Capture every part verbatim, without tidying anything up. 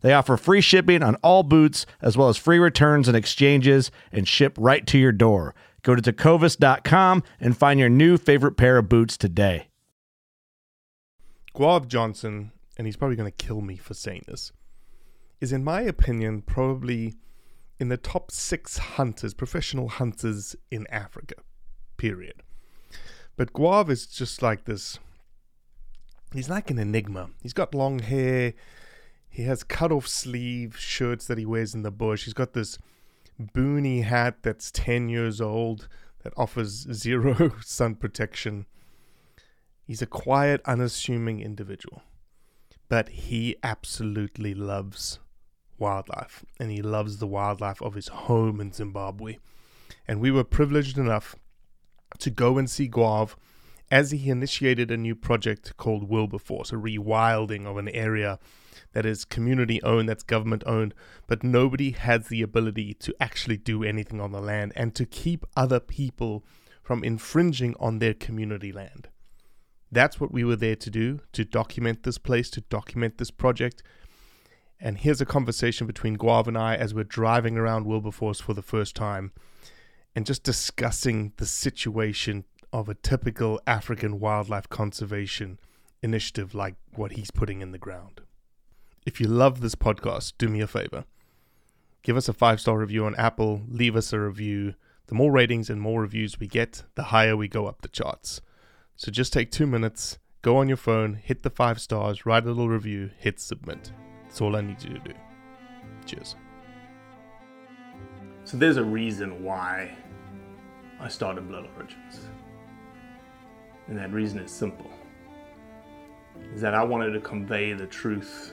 They offer free shipping on all boots, as well as free returns and exchanges, and ship right to your door. Go to tecovas dot com and find your new favorite pair of boots today. Guav Johnson, and he's probably going to kill me for saying this, is in my opinion probably in the top six hunters, professional hunters in Africa, period. But Guav is just like this, he's like an enigma. He's got long hair, he has cut off sleeve shirts that he wears in the bush, he's got this boonie hat that's ten years old that offers zero sun protection. He's a quiet, unassuming individual. But he absolutely loves wildlife, and he loves the wildlife of his home in Zimbabwe. And we were privileged enough to go and see Guav as he initiated a new project called Wilberforce, a rewilding of an area that is community-owned, that's government-owned, but nobody has the ability to actually do anything on the land and to keep other people from infringing on their community land. That's what we were there to do, to document this place, to document this project. And here's a conversation between Guav and I as we're driving around Wilberforce for the first time and just discussing the situation of a typical African wildlife conservation initiative like what he's putting in the ground. If you love this podcast, do me a favor. Give us a five-star review on Apple, leave us a review. The more ratings and more reviews we get, the higher we go up the charts. So just take two minutes, go on your phone, hit the five stars, write a little review, hit submit. That's all I need you to do. Cheers. So there's a reason why I started Blood Origins. And that reason is simple. Is that I wanted to convey the truth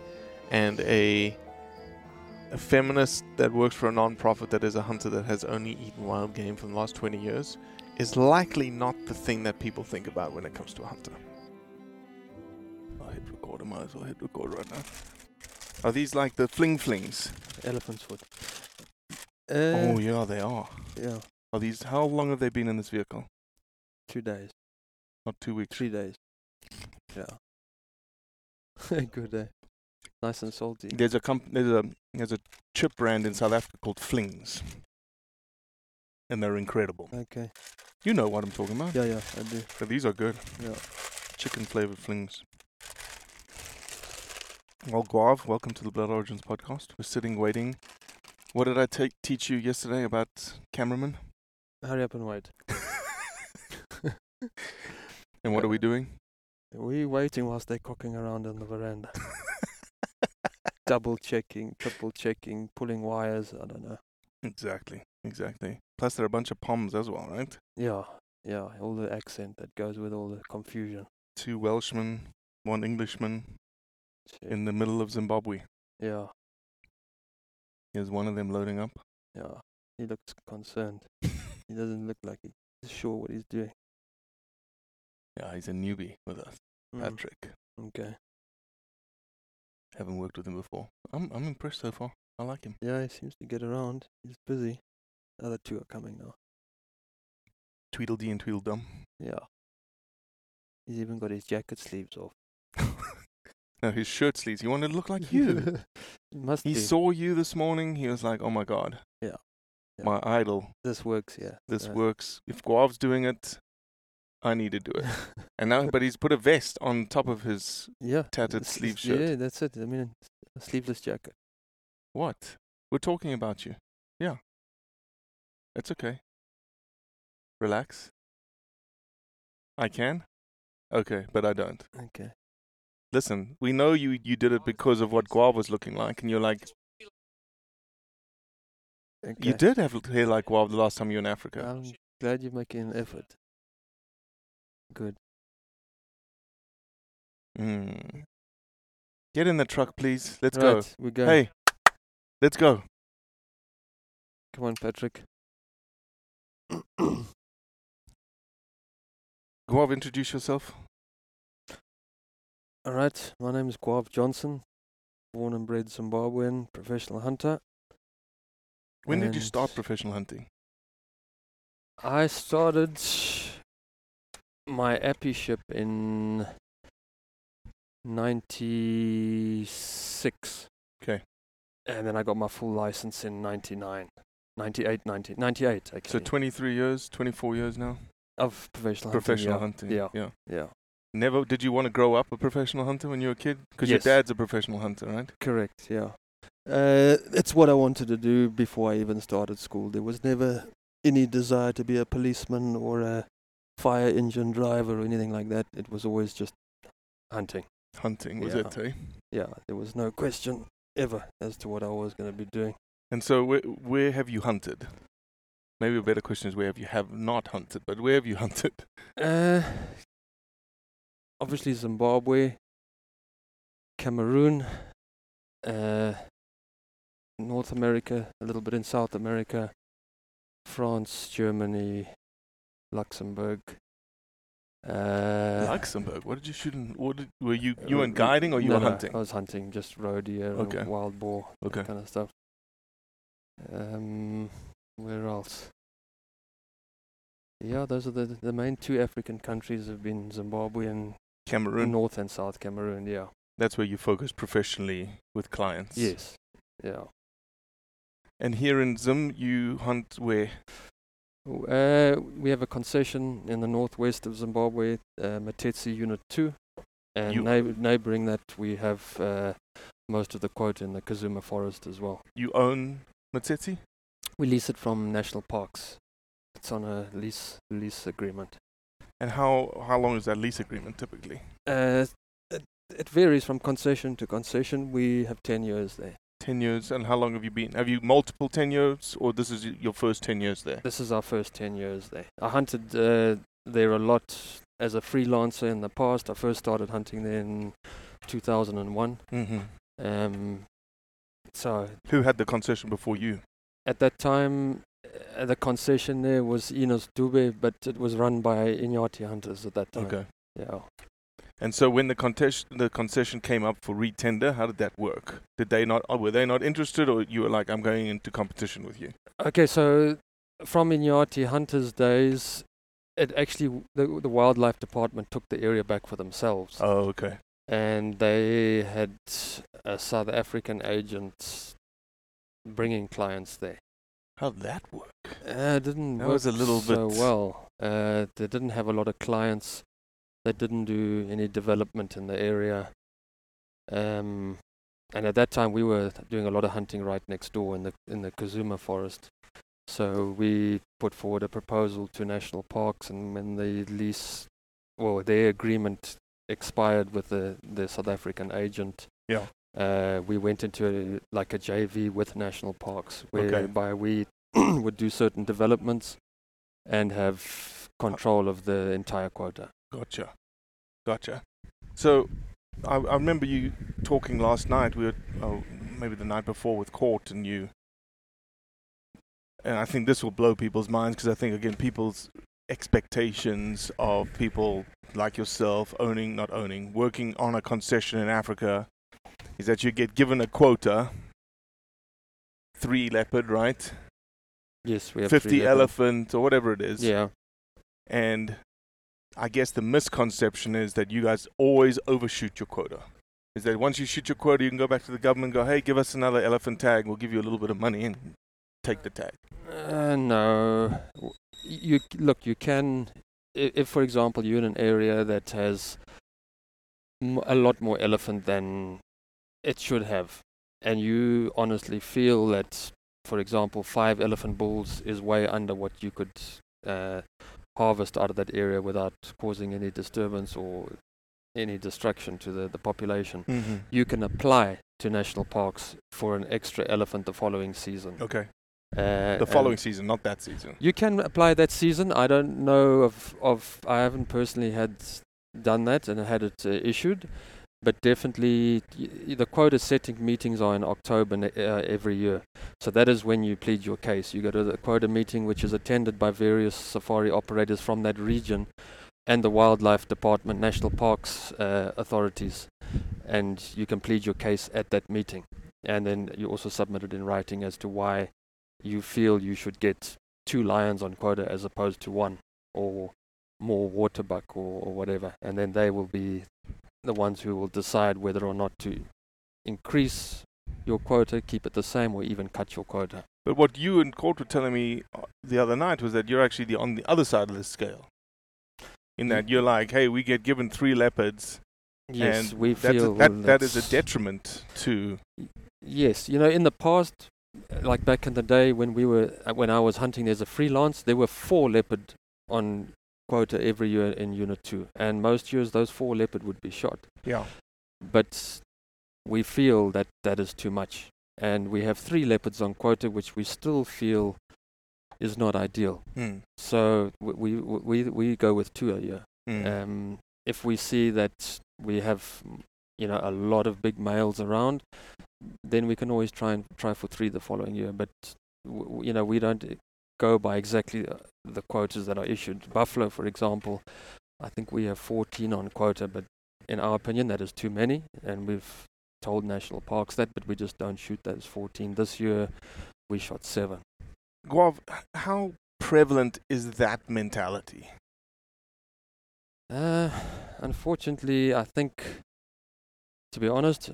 and a, a feminist that works for a non-profit that is a hunter that has only eaten wild game for the last twenty years. Is likely not the thing that people think about when it comes to a hunter. I hit record, I might as well hit record right now. Are these like the fling flings? Elephant's foot. Uh, oh yeah, they are. Yeah. Are these, how long have they been in this vehicle? Two days. Not two weeks? Three days. Yeah. Good day. Nice and salty. There's a, comp- there's a there's a chip brand in South Africa called Flings. And they're incredible. Okay. You know what I'm talking about. Yeah, yeah, I do. But these are good. Yeah. Chicken flavored flings. Well, Guav, welcome to the Blood Origins podcast. We're sitting, waiting. What did I take, teach you yesterday about cameramen? Hurry up and wait. And what are we doing? We're waiting whilst they're cocking around on the veranda. Double checking, triple checking, pulling wires, I don't know. Exactly, exactly. Plus there are a bunch of poms as well, right? Yeah, yeah, all the accent that goes with all the confusion. Two Welshmen, one Englishman, Shit. in the middle of Zimbabwe. Yeah. Here's one of them loading up. Yeah, he looks concerned. He doesn't look like he's sure what he's doing. Yeah, he's a newbie with us, mm. Patrick. Okay. Haven't worked with him before. I'm I'm impressed so far. I like him. Yeah, he seems to get around. He's busy. The other two are coming now. Tweedledee and Tweedledum. Yeah. He's even got his jacket sleeves off. No, his shirt sleeves. He wanted to look like you. Must he be. Saw you this morning. He was like, oh my God. Yeah. yeah. My idol. This works, yeah. This yeah. works. If Guav's doing it, I need to do it. And now, but he's put a vest on top of his yeah, tattered sleeve shirt. Yeah, that's it. I mean, a sleeveless jacket. What? We're talking about you. Yeah. It's okay. Relax. I can? Okay, but I don't. Okay. Listen, we know you, you did it because of what Guav was looking like, and you're like... Okay. You did have hair like Guav the last time you were in Africa. I'm glad you're making an effort. Good. Mm. Get in the truck, please. Let's right, go. We're going. Hey, let's go. Come on, Patrick. Guav, introduce yourself. All right, my name is Guav Johnson, born and bred Zimbabwean, professional hunter. When and did you start professional hunting? I started my apprenticeship in ninety-six. Okay. And then I got my full license in ninety-nine. ninety-eight, ninety, ninety-eight, okay. So twenty-three years, twenty-four years now? Of professional hunting. Professional hunting, yeah. Hunting, yeah. yeah. yeah. Never did you want to grow up a professional hunter when you were a kid? Because yes. your dad's a professional hunter, right? Correct, yeah. Uh, it's what I wanted to do before I even started school. There was never any desire to be a policeman or a fire engine driver or anything like that. It was always just hunting. Hunting was yeah. it, eh? Yeah, there was no question ever as to what I was going to be doing. And so where, where have you hunted? Maybe a better question is where have you have not hunted, but where have you hunted? Uh... Obviously Zimbabwe, Cameroon, uh, North America, a little bit in South America, France, Germany, Luxembourg. Uh, Luxembourg? What did you shoot in? What did, were you you were guiding or you no, were hunting? No, I was hunting, just roe deer, okay. and wild boar, okay. that kind of stuff. Um, where else? Yeah, those are the the main two African countries have been Zimbabwe and Cameroon, North and South Cameroon. Yeah, that's where you focus professionally with clients. Yes, yeah. And here in Zim, you hunt where? Uh, we have a concession in the northwest of Zimbabwe, uh, Matetsi Unit Two, and neighb- neighboring that we have uh, most of the quota in the Kazuma forest as well. You own Matetsi? We lease it from national parks. It's on a lease lease agreement. And how how long is that lease agreement typically? Uh, it, it varies from concession to concession. We have ten years there. Ten years, and how long have you been? Have you multiple ten years, or this is your first ten years there? This is our first ten years there. I hunted uh, there a lot as a freelancer in the past. I first started hunting there in two thousand one. Mm-hmm. Um, so who had the concession before you? At that time. Uh, the concession there was Enos Dube, but it was run by Inyathi Hunters at that time. Okay. Yeah. And so when the contes- the concession came up for retender, how did that work? Did they not? Oh, were they not interested, or you were like, I'm going into competition with you? Okay, so from Inyathi Hunters' days, it actually the, the wildlife department took the area back for themselves. Oh, okay. And they had a South African agent bringing clients there. How'd that work? Uh, it didn't that work was a little so bit well. Uh, they didn't have a lot of clients. They didn't do any development in the area. Um, and at that time, we were doing a lot of hunting right next door in the in the Kazuma forest. So we put forward a proposal to national parks, and when the lease, well, their agreement expired with the, the South African agent. Yeah. Uh, we went into a, like a J V with national parks, whereby okay. we would do certain developments and have control of the entire quota. Gotcha. Gotcha. So I, I remember you talking last night, we were, oh, maybe the night before with Court and you, and I think this will blow people's minds because I think, again, people's expectations of people like yourself owning, not owning, working on a concession in Africa is that you get given a quota, three leopard, right? Yes, we have fifty elephant or whatever it is. Yeah. And I guess the misconception is that you guys always overshoot your quota. Is that once you shoot your quota, you can go back to the government and go, hey, give us another elephant tag. We'll give you a little bit of money and take the tag. Uh, no. You Look, you can, if, for example, you're in an area that has m- a lot more elephant than it should have, and you honestly feel that, for example, five elephant bulls is way under what you could uh, harvest out of that area without causing any disturbance or any destruction to the, the population, mm-hmm. you can apply to national parks for an extra elephant the following season. Okay. Uh, the following season, not that season. You can apply that season. I don't know of, of I haven't personally had done that and had it uh, issued. But definitely, y- the quota setting meetings are in October ne- uh, every year. So that is when you plead your case. You go to the quota meeting, which is attended by various safari operators from that region and the Wildlife Department, National Parks uh, authorities. And you can plead your case at that meeting. And then you also submit it in writing as to why you feel you should get two lions on quota as opposed to one, or more waterbuck, or, or whatever. And then they will be the ones who will decide whether or not to increase your quota, keep it the same, or even cut your quota. But what you and Court were telling me the other night was that you're actually the, on the other side of the scale. In that you're like, hey, we get given three leopards, yes, and we that's feel a, that, that is a detriment to... Yes, you know, in the past, like back in the day when we were, uh, when I was hunting as a freelance, there were four leopard on quota every year in Unit two, and most years those four leopard would be shot. Yeah. But we feel that that is too much, and we have three leopards on quota, which we still feel is not ideal. Mm. So w- we w- we we go with two a year. Mm. Um, if we see that we have, you know, a lot of big males around, then we can always try and try for three the following year. But w- you know, we don't go by exactly uh, the quotas that are issued. Buffalo, for example, I think we have fourteen on quota, but in our opinion that is too many, and we've told national parks that, but we just don't shoot those fourteen. This year we shot seven. Guav, how prevalent is that mentality? Uh, unfortunately, I think, to be honest,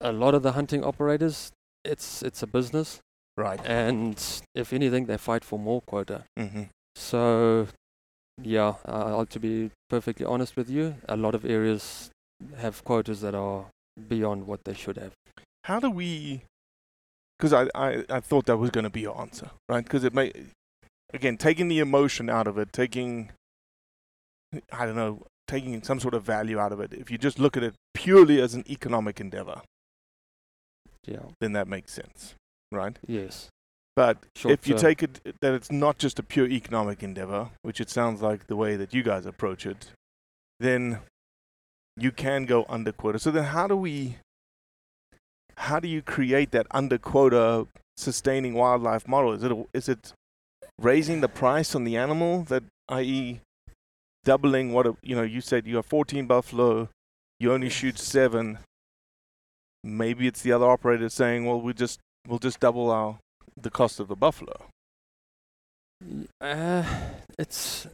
a lot of the hunting operators, it's it's a business. Right. And if anything, they fight for more quota. Mm-hmm. So, yeah, uh, to be perfectly honest with you, a lot of areas have quotas that are beyond what they should have. How do we... Because I, I, I thought that was going to be your answer, right? Because it may... Again, taking the emotion out of it, taking... I don't know, taking some sort of value out of it. If you just look at it purely as an economic endeavor, yeah, then that makes sense. Right? Yes. But Short if you term. take it that it's not just a pure economic endeavor, which it sounds like the way that you guys approach it, then you can go under quota. So then how do we, how do you create that under quota sustaining wildlife model? Is it, a, is it raising the price on the animal, that that is doubling what, a, you know, you said you have fourteen buffalo, you only shoot seven. Maybe it's the other operator saying, well, we just, We'll just double our the cost of the buffalo. Uh, it's.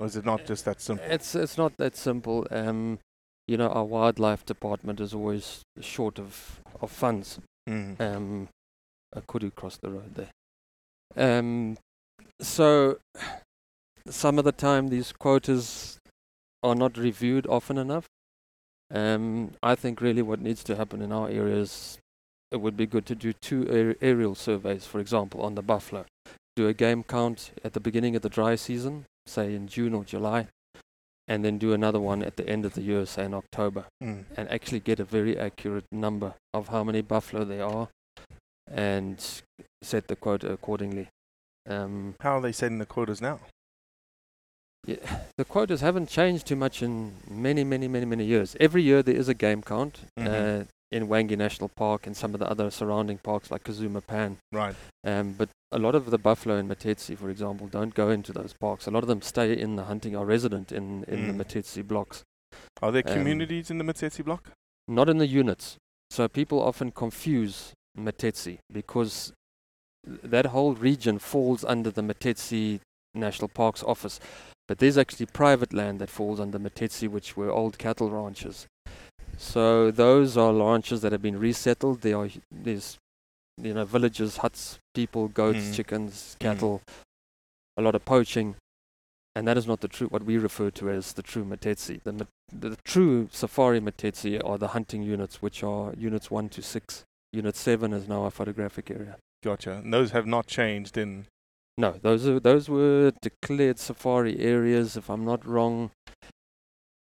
Or is it not just that simple? It's it's not that simple. Um, you know, our wildlife department is always short of of funds. Mm. Um, I could cross the road there. Um, so some of the time these quotas are not reviewed often enough. Um, I think really what needs to happen in our area is, it would be good to do two aer- aerial surveys, for example, on the buffalo. Do a game count at the beginning of the dry season, say in June or July, and then do another one at the end of the year, say in October, mm. and actually get a very accurate number of how many buffalo there are and set the quota accordingly. Um, How are they setting the quotas now? Yeah, the quotas haven't changed too much in many, many, many, many years. Every year there is a game count mm-hmm. uh, in Hwange National Park and some of the other surrounding parks like Kazuma Pan. Right. Um, but a lot of the buffalo in Matetsi, for example, don't go into those parks. A lot of them stay in the hunting, are resident in, in mm. the Matetsi blocks. Are there um, communities in the Matetsi block? Not in the units. So people often confuse Matetsi because that whole region falls under the Matetsi National Parks Office. But there's actually private land that falls under Matetsi, which were old cattle ranches. So those are ranches that have been resettled. There are there's you know villages, huts, people, goats, mm. chickens, cattle, mm. a lot of poaching, and that is not the true what we refer to as the true Matetsi. The, the, the true safari Matetsi are the hunting units, which are units one to six. Unit seven is now our photographic area. Gotcha. And those have not changed in. No, those are those were declared safari areas, if I'm not wrong,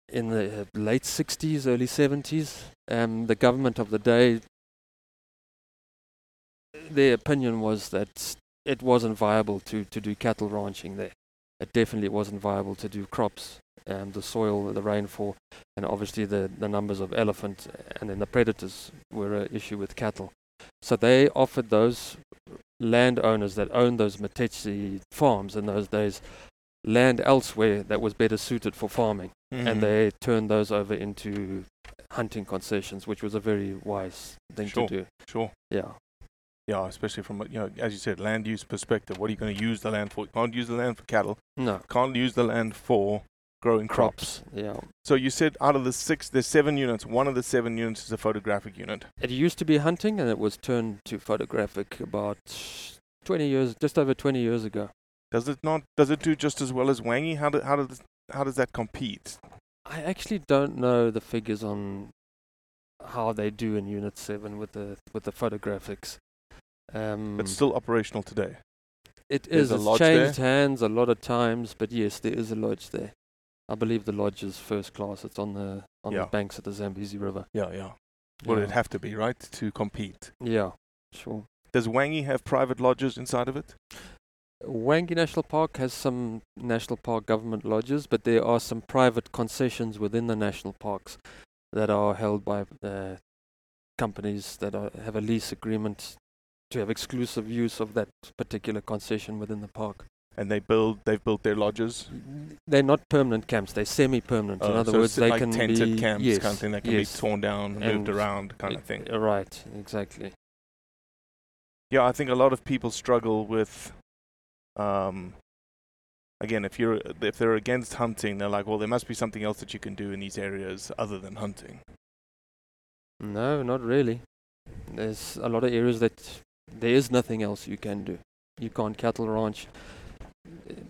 in the late sixties, early seventies. Um, the government of the day, their opinion was that it wasn't viable to, to do cattle ranching there. It definitely wasn't viable to do crops, um, the soil, the rainfall, and obviously the, the numbers of elephant and then the predators were an issue with cattle. So they offered those landowners that owned those Matetsi farms in those days land elsewhere that was better suited for farming, mm-hmm. and they turned those over into hunting concessions, which was a very wise thing sure, to do. Sure. Yeah. Yeah, especially from, you know, as you said, land use perspective. What are you going to use the land for? You can't use the land for cattle. No. Can't use the land for growing crops. crops. Yeah. So you said out of the six, there's seven units. One of the seven units is a photographic unit. It used to be hunting, and it was turned to photographic about twenty years, just over twenty years ago. Does it not? Does it do just as well as Hwange? How do, how does how does that compete? I actually don't know the figures on how they do in Unit Seven with the with the photographics. Um, it's still operational today. It There's is. It's changed there. hands a lot of times, but yes, there is a lodge there. I believe the lodge is first class. It's on the on yeah. the banks of the Zambezi River. Yeah, yeah. Well, yeah. it'd have to be, right, to compete. Yeah, sure. Does Hwange have private lodges inside of it? Hwange National Park has some national park government lodges, but there are some private concessions within the national parks that are held by uh, companies that are, have a lease agreement to have exclusive use of that particular concession within the park. And they build, they've built their lodges? They're not permanent camps, they're semi-permanent. Oh, in other so words, they like can be... like tented camps yes, kind of thing, they can yes. be torn down and, and moved around kind I- of thing. Right, exactly. Yeah, I think a lot of people struggle with... Um, again, if you're if they're against hunting, they're like, well, there must be something else that you can do in these areas other than hunting. No, not really. There's a lot of areas that there is nothing else you can do. You can't cattle ranch.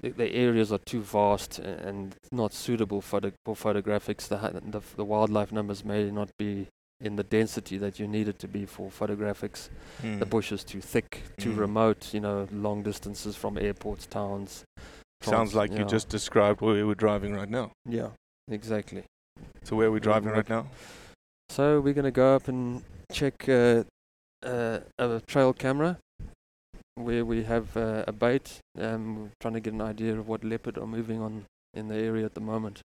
The, the areas are too vast and not suitable for, the, for photographics. The, the the wildlife numbers may not be in the density that you need it to be for photographics. Mm. The bush is too thick, too mm. remote, you know, long distances from airports, towns. Sounds like yeah. you just described where we were driving right now. Yeah, exactly. So where are we driving right now? So we're going to go up and check uh, uh, a trail camera where we have uh, a bait. Um, we're trying to get an idea of what leopard are moving on in the area at the moment.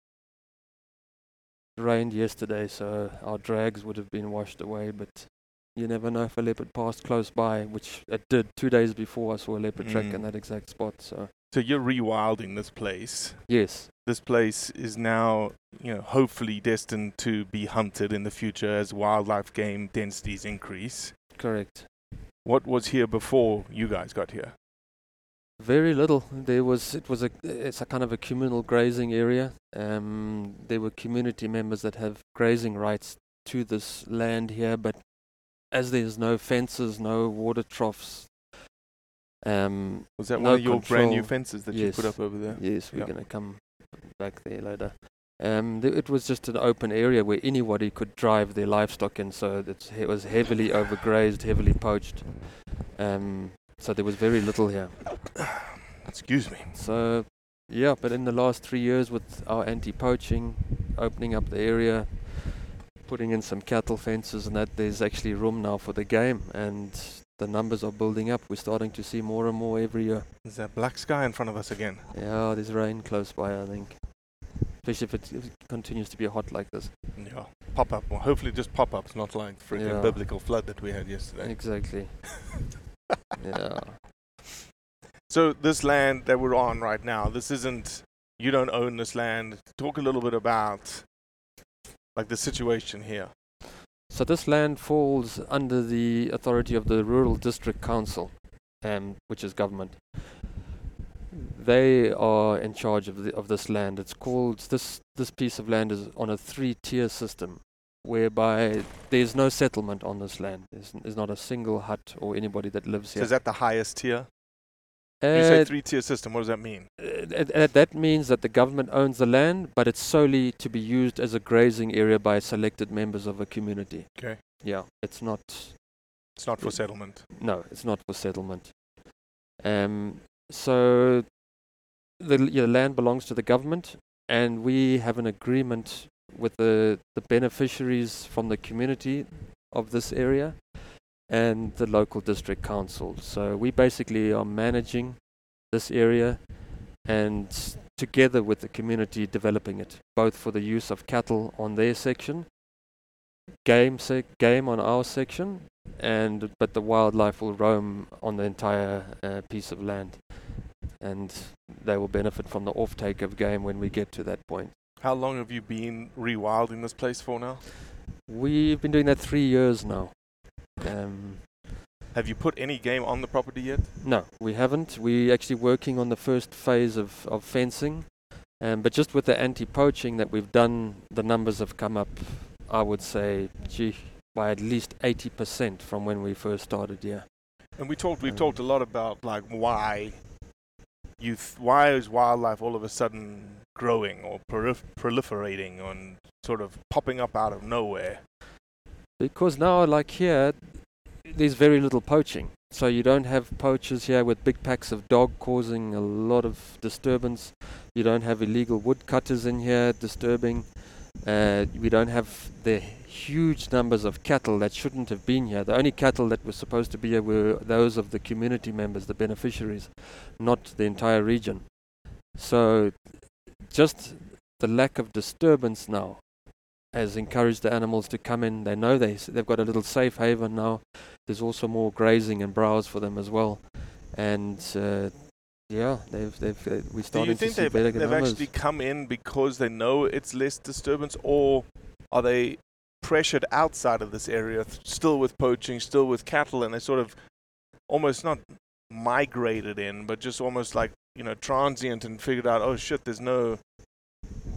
It rained yesterday, so our drags would have been washed away, but you never know if a leopard passed close by, which it did two days before. I saw a leopard mm. track in that exact spot. So so you're rewilding this place. Yes. This place is now, you know, hopefully destined to be hunted in the future as wildlife game densities increase. Correct. What was here before you guys got here? Very little. There was it was a it's a kind of a communal grazing area. Um, there were community members that have grazing rights to this land here, but as there's no fences, no water troughs. Um, was that no one of your control. brand new fences that yes. you put up over there? Yes, we're yeah. going to come back there later. Um, th- it was just an open area where anybody could drive their livestock in, so it's, it was heavily overgrazed, heavily poached. Um, So there was very little here. Excuse me. So, yeah, but in the last three years with our anti-poaching, opening up the area, putting in some cattle fences and that, there's actually room now for the game. And the numbers are building up. We're starting to see more and more every year. There's a black sky in front of us again. Yeah, there's rain close by, I think. Especially if it, if it continues to be hot like this. Yeah, pop up. Well, hopefully just pop ups, not like freaking yeah. biblical flood that we had yesterday. Exactly. Yeah. So this land that we're on right now, this isn't, you don't own this land. Talk a little bit about like the situation here. So this land falls under the authority of the Rural District Council, um, which is government. They are in charge of the, of this land. It's called, this, this piece of land is on a three-tier system, whereby there's no settlement on this land. There's, n there's not a single hut or anybody that lives here. So is that the highest tier? Uh, you say three-tier system, what does that mean? Uh, uh, that means that the government owns the land, but it's solely to be used as a grazing area by selected members of a community. Okay. Yeah, it's not... It's not for settlement. No, it's not for settlement. Um, so the your land belongs to the government, and we have an agreement with the, the beneficiaries from the community of this area and the local district council. So we basically are managing this area and together with the community developing it, both for the use of cattle on their section, game sec game on our section, and but the wildlife will roam on the entire uh, piece of land, and they will benefit from the offtake of game when we get to that point. How long have you been rewilding this place for now? We've been doing that three years now. Um, Have you put any game on the property yet? No, we haven't. We're actually working on the first phase of, of fencing. Um, but just with the anti-poaching that we've done, the numbers have come up, I would say, gee, by at least eighty percent from when we first started here. And we talked, we've um, talked a lot about like why, you th why is wildlife all of a sudden growing or prolif proliferating and sort of popping up out of nowhere? Because now, like here, there's very little poaching. So you don't have poachers here with big packs of dog causing a lot of disturbance. You don't have illegal woodcutters in here disturbing. Uh, we don't have the huge numbers of cattle that shouldn't have been here. The only cattle that were supposed to be here were those of the community members, the beneficiaries, not the entire region. So just the lack of disturbance now has encouraged the animals to come in. They know they they've got a little safe haven now. There's also more grazing and browse for them as well, and uh, yeah, they've they've uh, we started to see better numbers. Do you think they've actually come in because they know it's less disturbance, or are they pressured outside of this area, th still with poaching, still with cattle, and they sort of almost not migrated in, but just almost like you know transient and figured out, oh shit, there's no.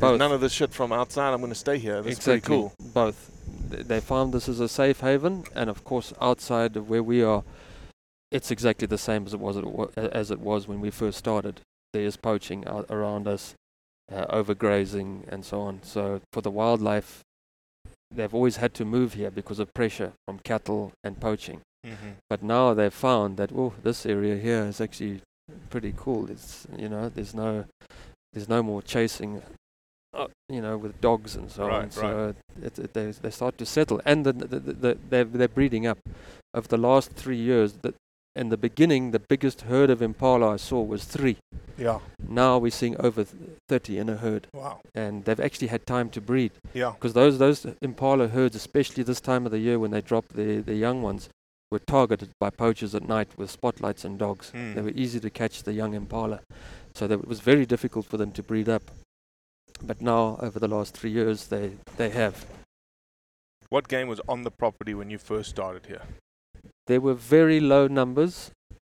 Both. None of this shit from outside, I'm going to stay here. That's exactly. Pretty cool. Both. Th they found this as a safe haven, and of course outside of where we are, it's exactly the same as it was, it wa as it was when we first started. There's poaching out around us, uh, overgrazing and so on. So for the wildlife, they've always had to move here because of pressure from cattle and poaching. Mm-hmm. But now they've found that, oh, this area here is actually pretty cool. It's, you know, there's no, there's no more chasing. Uh, you know, with dogs and so right, on, so right. it, it, they, they start to settle, and the, the, the, the, they're, they're breeding up. Over the last three years, that in the beginning, the biggest herd of impala I saw was three. Yeah. Now we're seeing over th thirty in a herd. Wow. And they've actually had time to breed. Yeah. Because those those impala herds, especially this time of the year when they drop the the young ones, were targeted by poachers at night with spotlights and dogs. Mm. They were easy to catch, the young impala, so that it was very difficult for them to breed up. But now, over the last three years, they, they have. What game was on the property when you first started here? There were very low numbers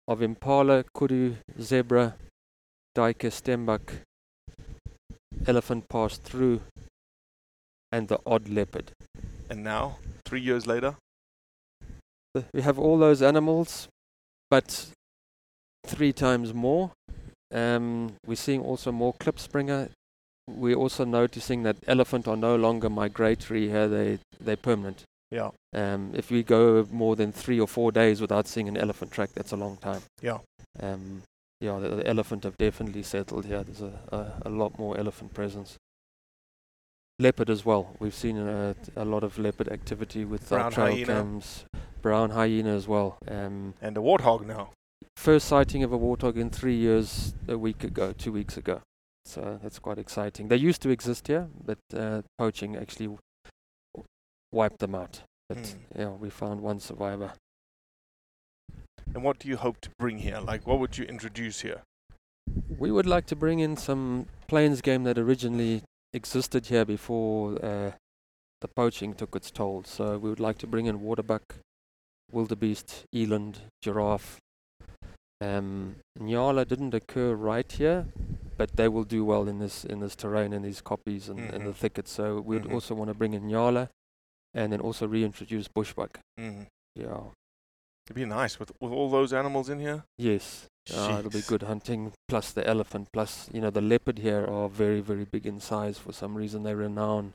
of impala, kudu, zebra, daike, stembuck, elephant passed through, and the odd leopard. And now, three years later? The, we have all those animals, but three times more. Um, we're seeing also more klipspringer. We're also noticing that elephant are no longer migratory here, they, they're permanent. Yeah. Um, if we go more than three or four days without seeing an elephant track, that's a long time. Yeah. Um, yeah, the, the elephant have definitely settled here. There's a, a, a lot more elephant presence. Leopard as well. We've seen a, a lot of leopard activity with our trail cams. brown hyena as well. Um, and a warthog now. First sighting of a warthog in three years, a week ago, two weeks ago. So that's quite exciting. They used to exist here, but uh, poaching actually w wiped them out. But mm. yeah, we found one survivor. And what do you hope to bring here? Like, what would you introduce here? We would like to bring in some plains game that originally existed here before uh, the poaching took its toll. So we would like to bring in waterbuck, wildebeest, eland, giraffe. Um, Nyala didn't occur right here, but they will do well in this in this terrain and these copies and, mm-hmm. and the thickets. So we'd mm-hmm. also want to bring in Nyala, and then also reintroduce bushbuck. Mm-hmm. Yeah, it'd be nice with with all those animals in here. Yes, uh, it'll be good hunting. Plus the elephant, plus you know the leopard here are very very big in size. For some reason, they're renowned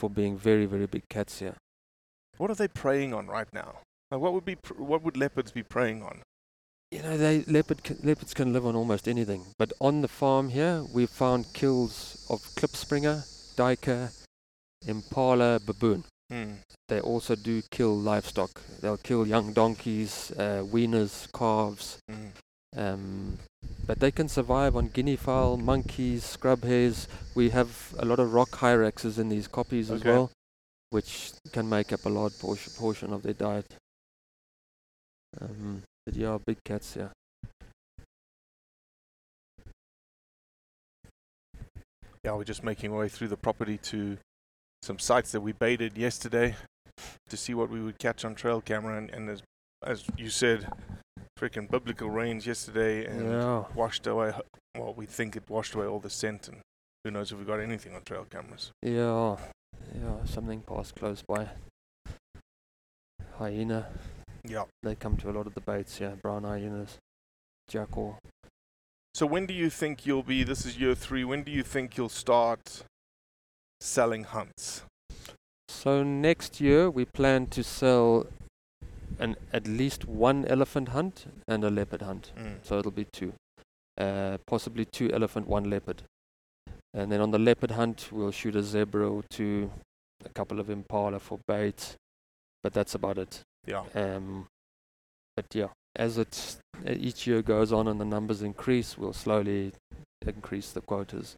for being very very big cats here. What are they preying on right now? Like what would be pr what would leopards be preying on? You know, they leopard c leopards can live on almost anything. But on the farm here, we've found kills of klipspringer, duiker, impala, baboon. Mm. They also do kill livestock. They'll kill young donkeys, uh, weaners, calves. Mm. Um, but they can survive on guinea fowl, monkeys, scrub hares. We have a lot of rock hyraxes in these copies okay. as well, which can make up a large por portion of their diet. Um, Yeah, big cats, yeah. Yeah, we're just making our way through the property to some sites that we baited yesterday to see what we would catch on trail camera. And, and as, as you said, freaking biblical rains yesterday and yeah. washed away, well, we think it washed away all the scent. And who knows if we got anything on trail cameras. Yeah, yeah, something passed close by. Hyena. Yeah, they come to a lot of the baits, yeah, brown hyenas, jackal. So when do you think you'll be, this is year three, when do you think you'll start selling hunts? So next year we plan to sell an at least one elephant hunt and a leopard hunt. Mm. So it'll be two, uh, possibly two elephant, one leopard. And then on the leopard hunt we'll shoot a zebra or two, a couple of impala for bait, but that's about it. Yeah. Um, but yeah, as it uh, each year goes on and the numbers increase, we'll slowly increase the quotas.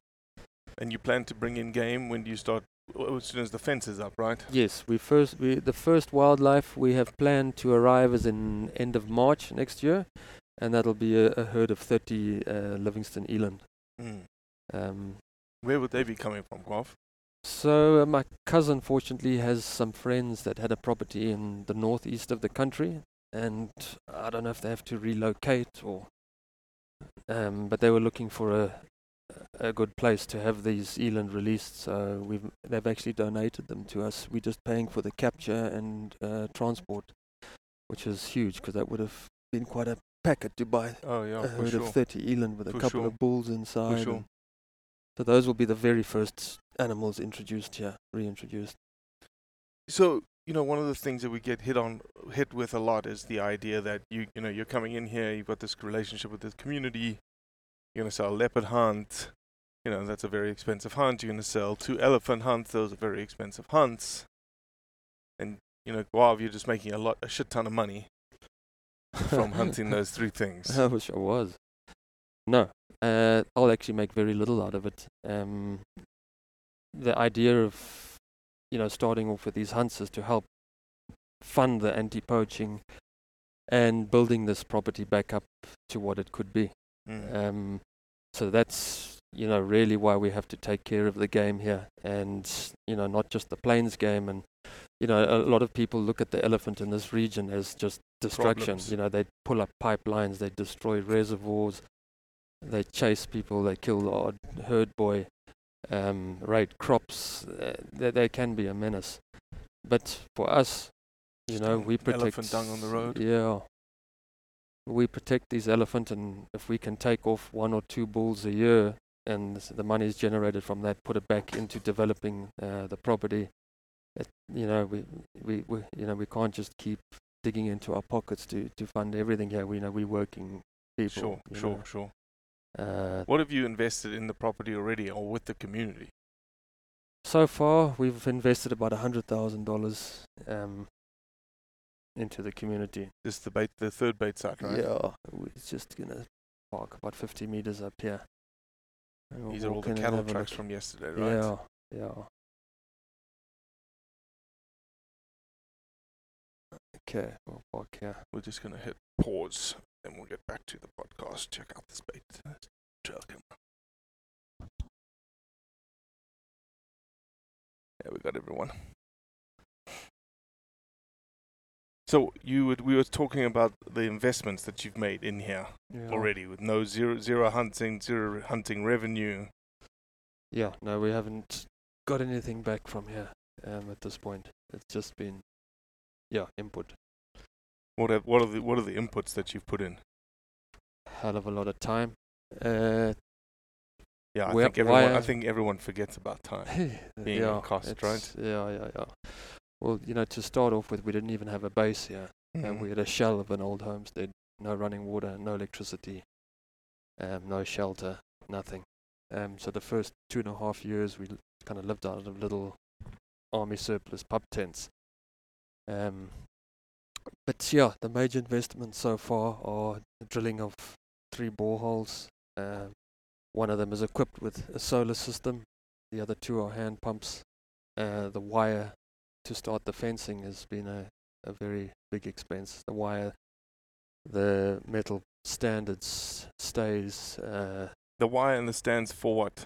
And you plan to bring in game when do you start? Well, as soon as the fence is up, right? Yes, we first we the first wildlife we have planned to arrive is in end of March next year, and that'll be a, a herd of thirty uh, Livingstone eland. Mm. Um, Where would they be coming from, Guav? So uh, my cousin fortunately has some friends that had a property in the northeast of the country, and I don't know if they have to relocate or um, but they were looking for a a good place to have these eland released, so we've they've actually donated them to us. We're just paying for the capture and uh, transport, which is huge because that would have been quite a packet to buy oh, yeah, a herd sure. of thirty eland with for a couple sure. of bulls inside. So those will be the very first animals introduced here, reintroduced. So, you know, one of the things that we get hit on, hit with a lot is the idea that, you you know, you're coming in here, you've got this relationship with this community, you're going to sell a leopard hunt, you know, that's a very expensive hunt, you're going to sell two elephant hunts, those are very expensive hunts. And, you know, Guav, you're just making a lot, a shit ton of money from hunting those three things. I wish I was. No. Uh, I'll actually make very little out of it. Um, the idea of, you know, starting off with these hunts is to help fund the anti-poaching and building this property back up to what it could be. Mm. Um, so that's, you know, really why we have to take care of the game here and, you know, not just the plains game. And, you know, a lot of people look at the elephant in this region as just destruction. Problems. You know, they pull up pipelines, they destroy reservoirs. They chase people, they kill the odd herd boy, um, raid crops. Uh, they, they can be a menace. But for us, you know, we protect... Elephant dung on the road. Yeah. We protect these elephant, and if we can take off one or two bulls a year and the money is generated from that, put it back into developing uh, the property, it, you know, we, we, we, you know, we can't just keep digging into our pockets to, to fund everything here. We you know we're working people. Sure, sure, know. sure. Uh, what have you invested in the property already, or with the community? So far, we've invested about a hundred thousand dollars. Um, into the community. This is the, bait, the third bait site, right? Yeah, we're just going to park about fifty meters up here. And These we'll are all the cattle trucks from yesterday, right? Yeah, yeah. Okay, we'll park here. We're just going to hit pause, and we'll get back to the podcast. Check out this bait trail camera. Yeah, we got everyone. So you would, we were talking about the investments that you've made in here yeah. already, with no zero zero hunting, zero hunting revenue. Yeah, no, we haven't got anything back from here um, at this point. It's just been, yeah, input. What have, what are the what are the inputs that you've put in? Hell of a lot of time. Uh, yeah, I think everyone I think everyone forgets about time being yeah, a cost, right? Yeah, yeah, yeah. Well, you know, to start off with, we didn't even have a base here. Mm. And we had a shell of an old homestead. No running water, no electricity, um, no shelter, nothing. Um, so the first two and a half years, we l- kind of lived out of little army surplus pub tents. Um, but yeah, the major investments so far are the drilling of three boreholes. Um, one of them is equipped with a solar system. The other two are hand pumps. Uh, the wire to start the fencing has been a, a very big expense. The wire, the metal standards, stays. Uh, the wire and the stands for what?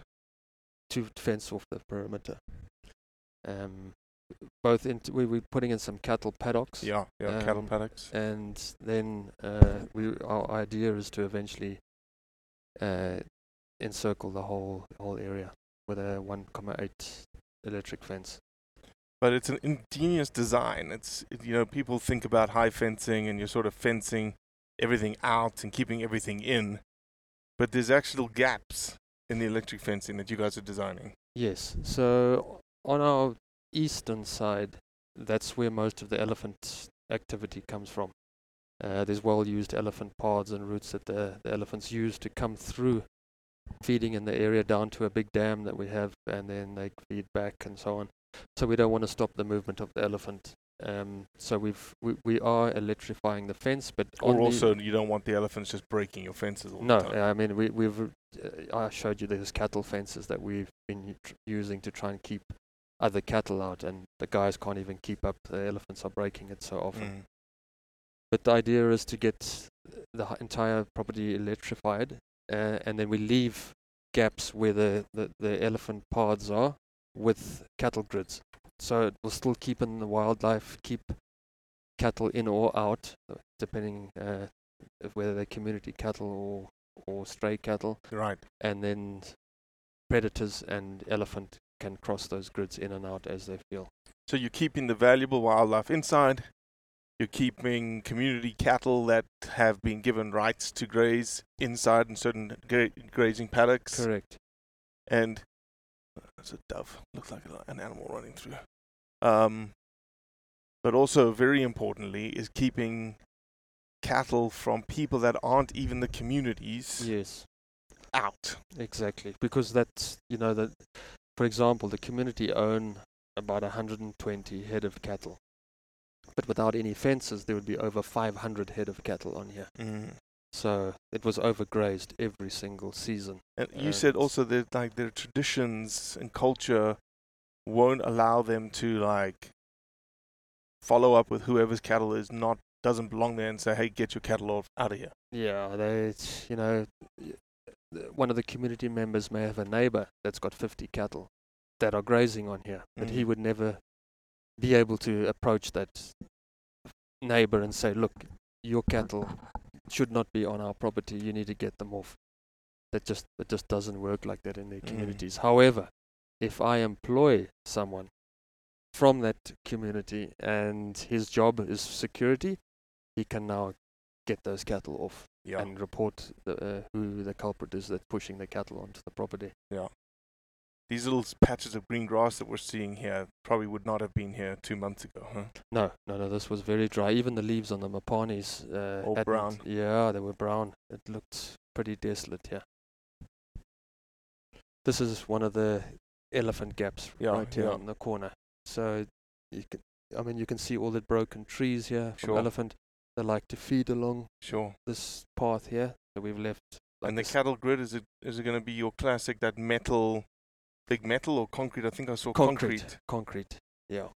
To fence off the perimeter. Um, both into we were putting in some cattle paddocks. Yeah, yeah, um, cattle paddocks. And then uh, we our idea is to eventually uh, encircle the whole whole area with a one point eight electric fence. But it's an ingenious design. It's, it, you know, people think about high fencing and you're sort of fencing everything out and keeping everything in. But there's actual gaps in the electric fencing that you guys are designing. Yes. So on our eastern side, that's where most of the elephant activity comes from. Uh, there's well-used elephant paths and routes that the, the elephants use to come through, feeding in the area down to a big dam that we have, and then they feed back and so on. So we don't want to stop the movement of the elephant. Um, so we've we, we are electrifying the fence, but or also you don't want the elephants just breaking your fences all no, the time. No, I mean we we've uh, I showed you those cattle fences that we've been tr- using to try and keep other cattle out, and the guys can't even keep up. The elephants are breaking it so often. Mm. But the idea is to get the h- entire property electrified, uh, and then we leave gaps where the, the, the elephant paths are with cattle grids, so it will still keep in the wildlife, keep cattle in or out, depending uh, whether they're community cattle or, or stray cattle. Right. And then predators and elephant can cross those grids in and out as they feel. So you're keeping the valuable wildlife inside, you're keeping community cattle that have been given rights to graze inside in certain gra- grazing paddocks. Correct. And it's a dove. Looks like an animal running through. Um, but also, very importantly, is keeping cattle from people that aren't even the communities. Yes. Out. Exactly, because that's you know that, for example, the community own about one hundred twenty head of cattle, but without any fences, there would be over five hundred head of cattle on here. Mm. So it was overgrazed every single season. And you uh, said also that like their traditions and culture won't allow them to like follow up with whoever's cattle is not doesn't belong there and say, hey, get your cattle off out of here. Yeah, they you know one of the community members may have a neighbor that's got fifty cattle that are grazing on here, but mm-hmm. he would never be able to approach that neighbor and say, look, your cattle should not be on our property, you need to get them off. That just it just doesn't work like that in their mm. communities. However, if I employ someone from that community and his job is security, he can now get those cattle off yeah. and report the, uh, who the culprit is that's pushing the cattle onto the property. Yeah. These little patches of green grass that we're seeing here probably would not have been here two months ago, huh? No, no, no, this was very dry. Even the leaves on the mapanis. Uh, All brown. Yeah, they were brown. It looked pretty desolate here. This is one of the elephant gaps yeah, right here yeah. on the corner. So you can, I mean, you can see all the broken trees here from sure. elephant. They like to feed along sure. this path here that we've left. Like and the cattle grid, is it is it going to be your classic, that metal, big metal or concrete? I think I saw concrete. Concrete, concrete. Yeah.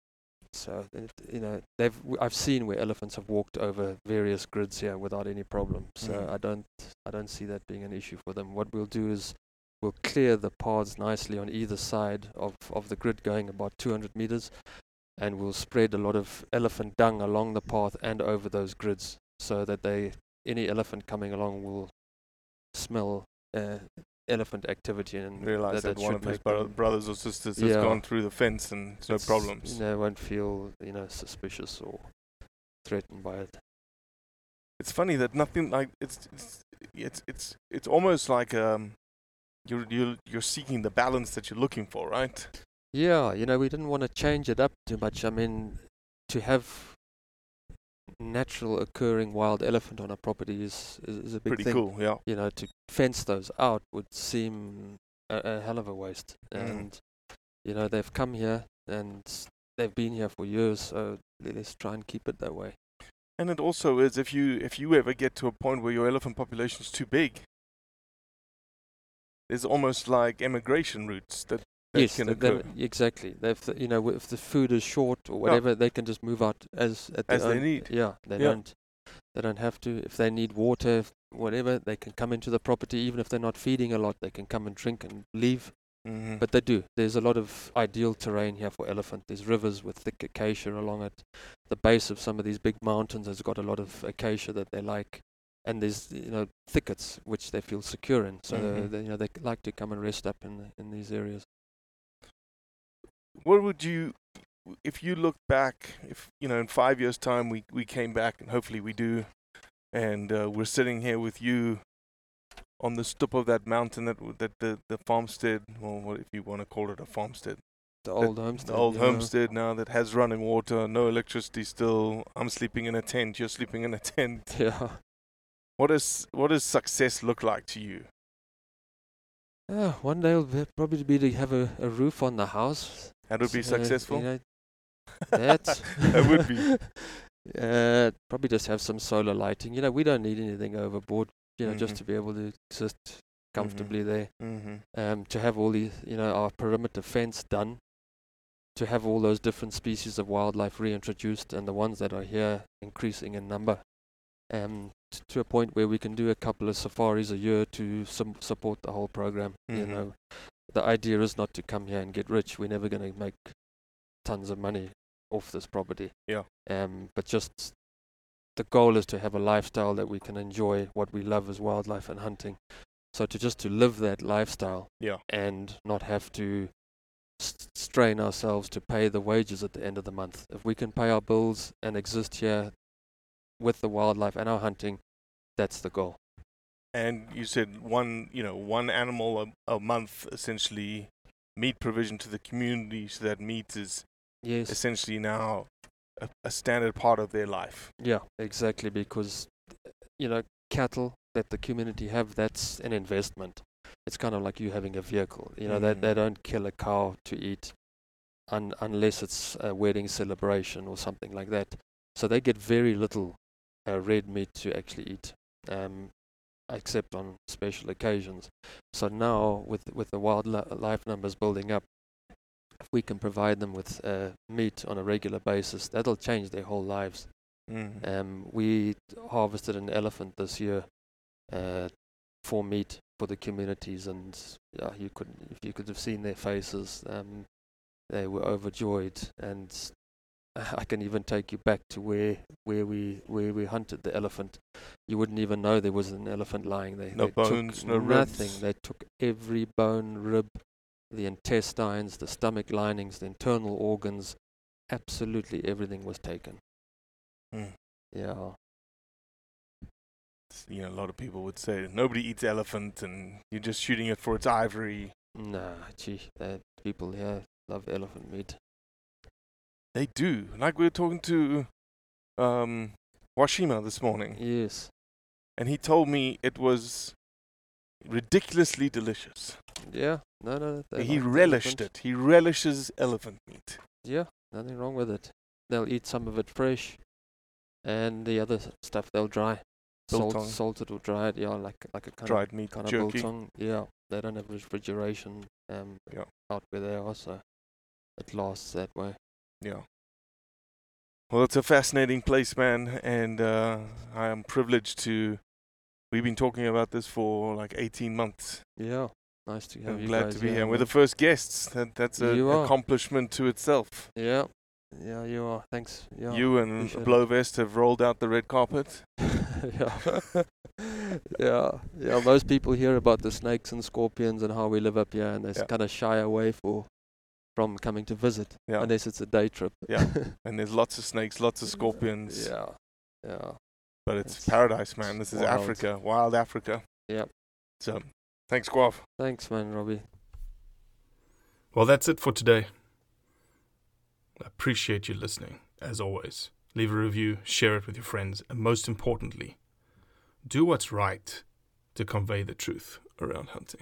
So, it, you know, they've w- I've seen where elephants have walked over various grids here without any problem. So mm-hmm. I don't I don't see that being an issue for them. What we'll do is we'll clear the paths nicely on either side of, of the grid, going about two hundred meters, and we'll spread a lot of elephant dung along the path and over those grids, so that they any elephant coming along will smell uh, elephant activity and realize that, that, that one of his bro- brothers or sisters yeah. has gone through the fence and it's no problems. They you know, won't feel you know suspicious or threatened by it. It's funny that nothing like it's it's it's it's, it's almost like um you're you you're seeking the balance that you're looking for, right? Yeah, you know we didn't want to change it up too much. I mean, to have natural occurring wild elephant on a property is, is, is a big Pretty thing. Pretty cool, yeah. You know, to fence those out would seem a, a hell of a waste. Mm. And, you know, they've come here and they've been here for years, so let's try and keep it that way. And it also is, if you if you ever get to a point where your elephant population is too big, it's almost like emigration routes that, that yes, can th- occur. Yes, exactly. If the, you know, w- if the food is short or whatever, yeah. they can just move out as at as their they own. need. Yeah, they yeah. don't. They don't have to. If they need water, if whatever, they can come into the property. Even if they're not feeding a lot, they can come and drink and leave. Mm-hmm. But they do. There's a lot of ideal terrain here for elephant. There's rivers with thick acacia along it. The base of some of these big mountains has got a lot of acacia that they like, and there's you know thickets which they feel secure in. So mm-hmm. they, you know they c- like to come and rest up in the, in these areas. What would you, if you look back, if you know in five years' time we, we came back, and hopefully we do, and uh, we're sitting here with you on the top of that mountain that w- that the, the farmstead, or well, if you want to call it a farmstead, the old homestead, the old yeah. homestead now that has running water, no electricity still. I'm sleeping in a tent. You're sleeping in a tent. Yeah. What is what does success look like to you? Uh, one day it'll probably be to have a, a roof on the house. That would be uh, successful. You know, that that would be. Uh, probably just have some solar lighting. You know, we don't need anything overboard. You know, mm-hmm. just to be able to exist comfortably mm-hmm. there. Mm-hmm. Um, to have all the you know our perimeter fence done. To have all those different species of wildlife reintroduced, and the ones that are here increasing in number. Um, t- to a point where we can do a couple of safaris a year to sum- support the whole program. Mm-hmm. You know, the idea is not to come here and get rich. We're never going to make tons of money off this property. Yeah. Um, but just the goal is to have a lifestyle that we can enjoy. What we love is wildlife and hunting. So to just to live that lifestyle. Yeah. And not have to st- strain ourselves to pay the wages at the end of the month. If we can pay our bills and exist here with the wildlife and our hunting, that's the goal. And you said one, you know, one animal a, a month, essentially, meat provision to the community, so that meat is yes. essentially now a, a standard part of their life. Yeah, exactly, because, you know, cattle that the community have, that's an investment. It's kind of like you having a vehicle. You know, mm. they, they don't kill a cow to eat un- unless it's a wedding celebration or something like that. So they get very little Uh, red meat to actually eat, um, except on special occasions. So now, with with the wildlife numbers building up, if we can provide them with uh, meat on a regular basis, that'll change their whole lives. Mm. Um, we harvested an elephant this year uh, for meat for the communities, and yeah, you could if you could have seen their faces, um, they were overjoyed. And I can even take you back to where where we where we hunted the elephant. You wouldn't even know there was an elephant lying there. No they bones, no nothing. Ribs. They took every bone, rib, the intestines, the stomach linings, the internal organs. Absolutely everything was taken. Mm. Yeah. You know, a lot of people would say nobody eats elephant, and you're just shooting it for its ivory. Nah, gee, uh, people here love elephant meat. They do. Like we were talking to um, Washima this morning. Yes. And he told me it was ridiculously delicious. Yeah. No, no. He relished elephant. it. He relishes elephant meat. Yeah. Nothing wrong with it. they'll eat some of it fresh, and the other stuff they'll dry. Salt, salted or dried, yeah, like like a kind dried of meat kind of biltong. Yeah, they don't have refrigeration um yeah. out where they are, so it lasts that way. Yeah. Well, it's a fascinating place, man, and uh, I am privileged to. We've been talking about this for like eighteen months. Yeah, nice to have I'm you glad guys, to be yeah, here. We're the first guests. That that's an accomplishment to itself. Yeah, yeah, you are. Thanks. Yeah, you and Blowvest have rolled out the red carpet. yeah, yeah, yeah. Most people hear about the snakes and scorpions and how we live up here, and they yeah. kind of shy away for. From coming to visit, yeah. unless it's a day trip. Yeah, and there's lots of snakes, lots of scorpions. Yeah, yeah. But it's, it's paradise, man. This is wild. Africa, wild Africa. Yeah. So, thanks, Guav. Thanks, man, Robbie. Well, that's it for today. I appreciate you listening, as always. Leave a review, share it with your friends, and most importantly, do what's right to convey the truth around hunting.